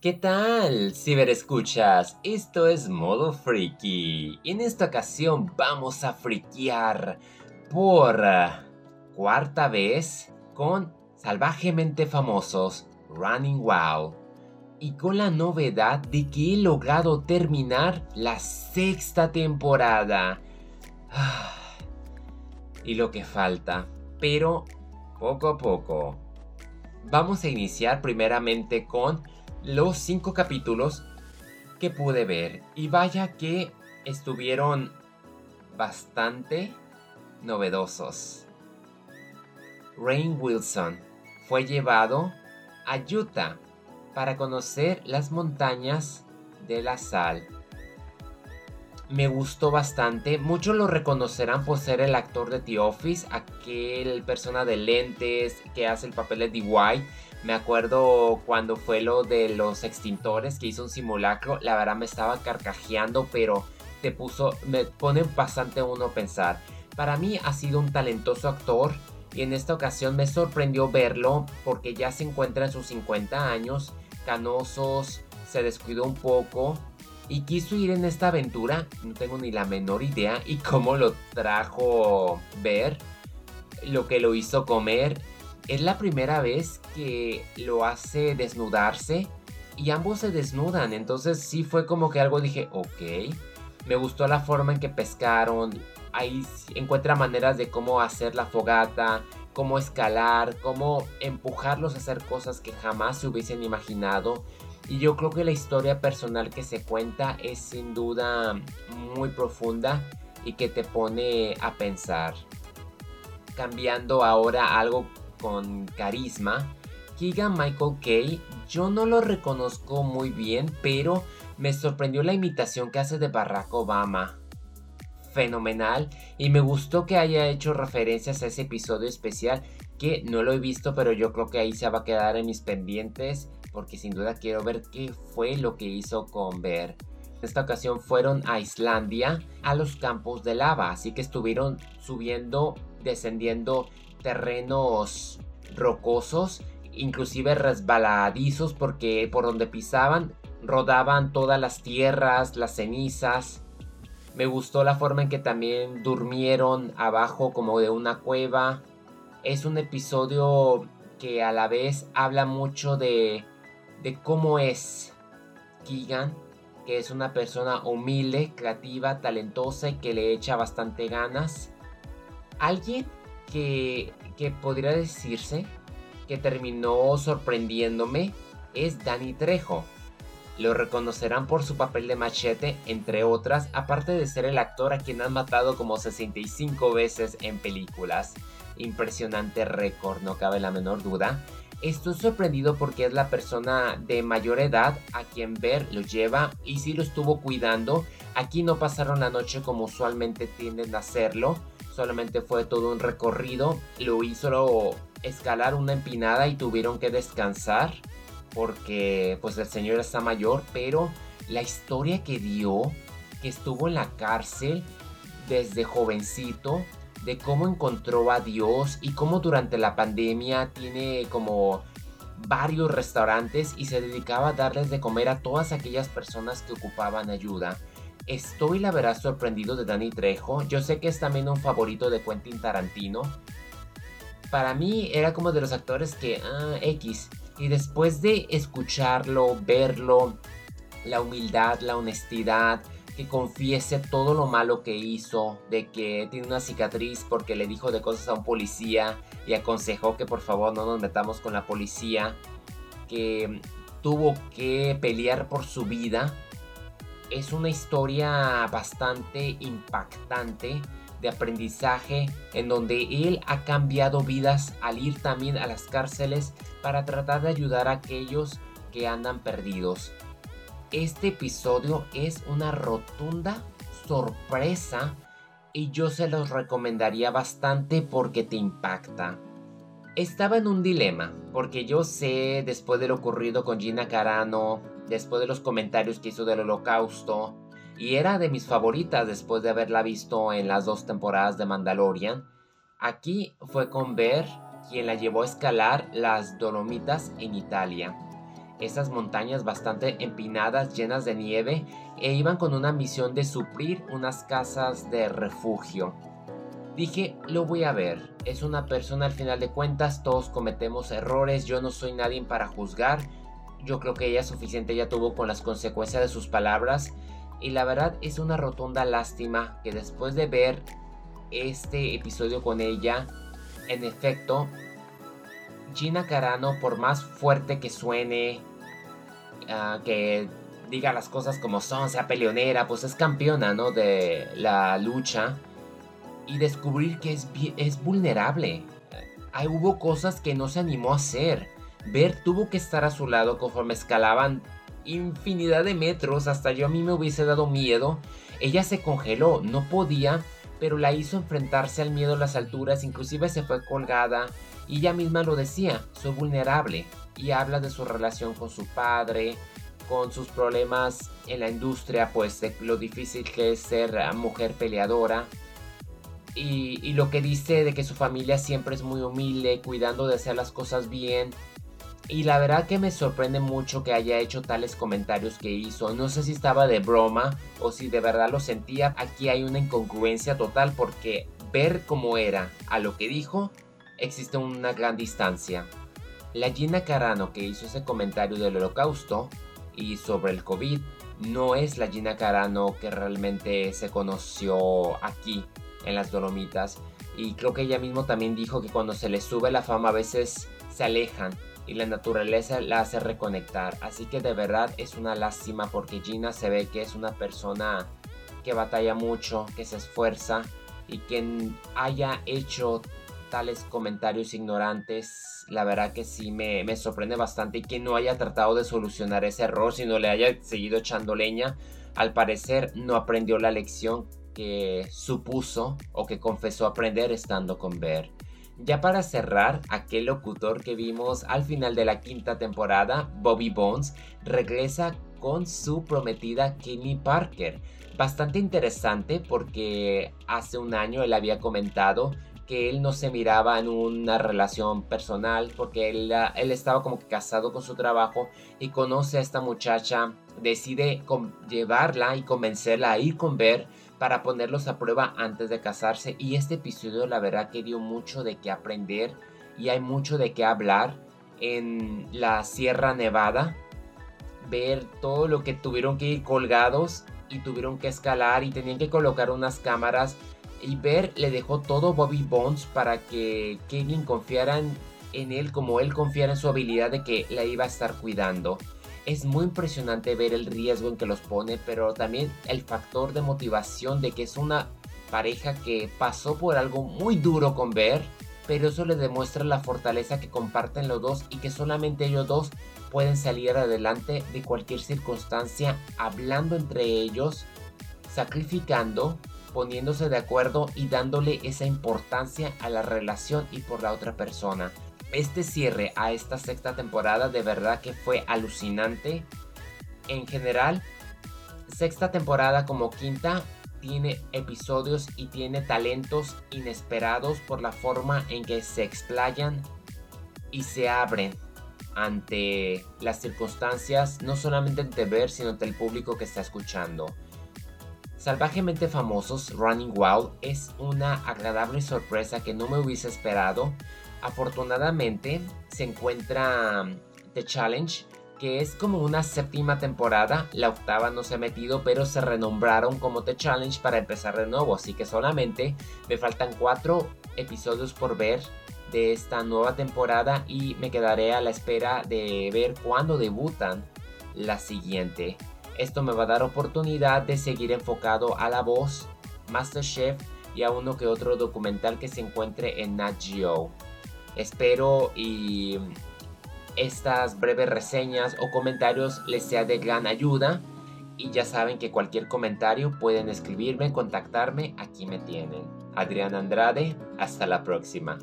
¿Qué tal, ciberescuchas? Esto es Modo Friki. En esta ocasión vamos a frikiar por cuarta vez con Salvajemente Famosos, Running Wild, y con la novedad de que he logrado terminar la 6ª temporada. Y lo que falta, pero poco a poco. Vamos a iniciar primeramente con los 5 capítulos que pude ver, y vaya que estuvieron bastante novedosos. Rainn Wilson fue llevado a Utah para conocer las montañas de la sal. Me gustó bastante. Muchos lo reconocerán por ser el actor de The Office, aquel persona de lentes que hace el papel de DY. Me acuerdo cuando fue lo de los extintores, que hizo un simulacro. La verdad me estaba carcajeando, pero me pone bastante uno a pensar. Para mí ha sido un talentoso actor, y en esta ocasión me sorprendió verlo porque ya se encuentra en sus 50 años, canosos, se descuidó un poco y quiso ir en esta aventura. No tengo ni la menor idea y cómo lo trajo ver, lo que lo hizo comer. Es la primera vez que lo hace desnudarse y ambos se desnudan, entonces sí fue como que algo dije, ok. Me gustó la forma en que pescaron, ahí encuentra maneras de cómo hacer la fogata, cómo escalar, cómo empujarlos a hacer cosas que jamás se hubiesen imaginado. Y yo creo que la historia personal que se cuenta es sin duda muy profunda y que te pone a pensar. Cambiando ahora a algo con carisma, Keegan-Michael Key, yo no lo reconozco muy bien, pero me sorprendió la imitación que hace de Barack Obama. Fenomenal, y me gustó que haya hecho referencias a ese episodio especial que no lo he visto, pero yo creo que ahí se va a quedar en mis pendientes porque sin duda quiero ver qué fue lo que hizo con Ver. En esta ocasión fueron a Islandia, a los campos de lava, así que estuvieron subiendo, descendiendo terrenos rocosos, inclusive resbaladizos, porque por donde pisaban rodaban todas las tierras, las cenizas. Me gustó la forma en que también durmieron abajo como de una cueva. Es un episodio que a la vez habla mucho de cómo es Keegan, que es una persona humilde, creativa, talentosa y que le echa bastante ganas. Alguien que podría decirse que terminó sorprendiéndome es Danny Trejo. Lo reconocerán por su papel de Machete, entre otras, aparte de ser el actor a quien han matado como 65 veces en películas. Impresionante récord, no cabe la menor duda. Estoy sorprendido porque es la persona de mayor edad a quien Ver lo lleva y sí lo estuvo cuidando. Aquí no pasaron la noche como usualmente tienden a hacerlo, solamente fue todo un recorrido. Lo hizo escalar una empinada y tuvieron que descansar, porque pues el señor está mayor, pero la historia que dio, que estuvo en la cárcel desde jovencito, de cómo encontró a Dios y cómo durante la pandemia tiene como varios restaurantes y se dedicaba a darles de comer a todas aquellas personas que ocupaban ayuda. Estoy la verdad sorprendido de Danny Trejo. Yo sé que es también un favorito de Quentin Tarantino. Para mí era como de los actores que y después de escucharlo, verlo, la humildad, la honestidad, que confiese todo lo malo que hizo, de que tiene una cicatriz porque le dijo de cosas a un policía y aconsejó que por favor no nos metamos con la policía, que tuvo que pelear por su vida. Es una historia bastante impactante de aprendizaje, en donde él ha cambiado vidas al ir también a las cárceles para tratar de ayudar a aquellos que andan perdidos. Este episodio es una rotunda sorpresa y yo se los recomendaría bastante porque te impacta. Estaba en un dilema, porque yo sé, después de lo ocurrido con Gina Carano, después de los comentarios que hizo del Holocausto, y era de mis favoritas después de haberla visto en las 2 temporadas de Mandalorian. Aquí fue con Ver quien la llevó a escalar las Dolomitas en Italia. esas montañas bastante empinadas, llenas de nieve, e iban con una misión de suplir unas casas de refugio. Dije, lo voy a ver, es una persona, al final de cuentas todos cometemos errores, yo no soy nadie para juzgar, yo creo que ella suficiente ya tuvo con las consecuencias de sus palabras, y la verdad es una rotunda lástima que después de ver este episodio con ella, en efecto, Gina Carano, por más fuerte que suene, que diga las cosas como son, sea peleonera, pues es campeona, ¿no?, de la lucha. Y descubrir que es vulnerable. Hubo cosas que no se animó a hacer. Ver tuvo que estar a su lado conforme escalaban infinidad de metros. Hasta yo a mí me hubiese dado miedo. Ella se congeló, no podía, pero la hizo enfrentarse al miedo a las alturas. Inclusive se fue colgada. Y ella misma lo decía, soy vulnerable. Y habla de su relación con su padre, con sus problemas en la industria, pues de lo difícil que es ser mujer peleadora. Y lo que dice de que su familia siempre es muy humilde, cuidando de hacer las cosas bien. Y la verdad que me sorprende mucho que haya hecho tales comentarios que hizo. No sé si estaba de broma o si de verdad lo sentía. Aquí hay una incongruencia total, porque ver cómo era a lo que dijo, existe una gran distancia. La Gina Carano que hizo ese comentario del Holocausto y sobre el COVID no es la Gina Carano que realmente se conoció aquí en las Dolomitas, y creo que ella misma también dijo que cuando se les sube la fama a veces se alejan y la naturaleza la hace reconectar, así que de verdad es una lástima porque Gina se ve que es una persona que batalla mucho, que se esfuerza, y que haya hecho tales comentarios ignorantes, la verdad que sí me sorprende bastante, y que no haya tratado de solucionar ese error, sino le haya seguido echando leña. Al parecer no aprendió la lección que supuso o que confesó aprender estando con Ver. Ya para cerrar, aquel locutor que vimos al final de la quinta temporada, Bobby Bones, regresa con su prometida Caitlin Parker. Bastante interesante porque hace un año él había comentado que él no se miraba en una relación personal porque él estaba como que casado con su trabajo, y conoce a esta muchacha, decide llevarla y convencerla a ir con Ver para ponerlos a prueba antes de casarse, y este episodio la verdad que dio mucho de qué aprender y hay mucho de qué hablar en la Sierra Nevada. Ver todo lo que tuvieron que ir colgados y tuvieron que escalar y tenían que colocar unas cámaras. Y Ver le dejó todo Bobby Bones para que Keegan confiara en él como él confiara en su habilidad de que la iba a estar cuidando. Es muy impresionante ver el riesgo en que los pone, pero también el factor de motivación de que es una pareja que pasó por algo muy duro con Ver, pero eso le demuestra la fortaleza que comparten los dos y que solamente ellos dos pueden salir adelante de cualquier circunstancia, hablando entre ellos, sacrificando, poniéndose de acuerdo y dándole esa importancia a la relación y por la otra persona. Este cierre a esta sexta temporada de verdad que fue alucinante. En general, sexta temporada como quinta tiene episodios y tiene talentos inesperados por la forma en que se explayan y se abren ante las circunstancias, no solamente ante Ver, sino ante el público que está escuchando. Salvajemente Famosos, Running Wild, es una agradable sorpresa que no me hubiese esperado. Afortunadamente se encuentra The Challenge, que es como una séptima temporada, la octava no se ha metido, pero se renombraron como The Challenge para empezar de nuevo, así que solamente me faltan 4 episodios por ver de esta nueva temporada y me quedaré a la espera de ver cuándo debutan la siguiente. Esto me va a dar oportunidad de seguir enfocado a La Voz, Masterchef y a uno que otro documental que se encuentre en NatGeo. Espero y estas breves reseñas o comentarios les sea de gran ayuda. Y ya saben que cualquier comentario pueden escribirme, contactarme, aquí me tienen. Adrián Andrade, hasta la próxima.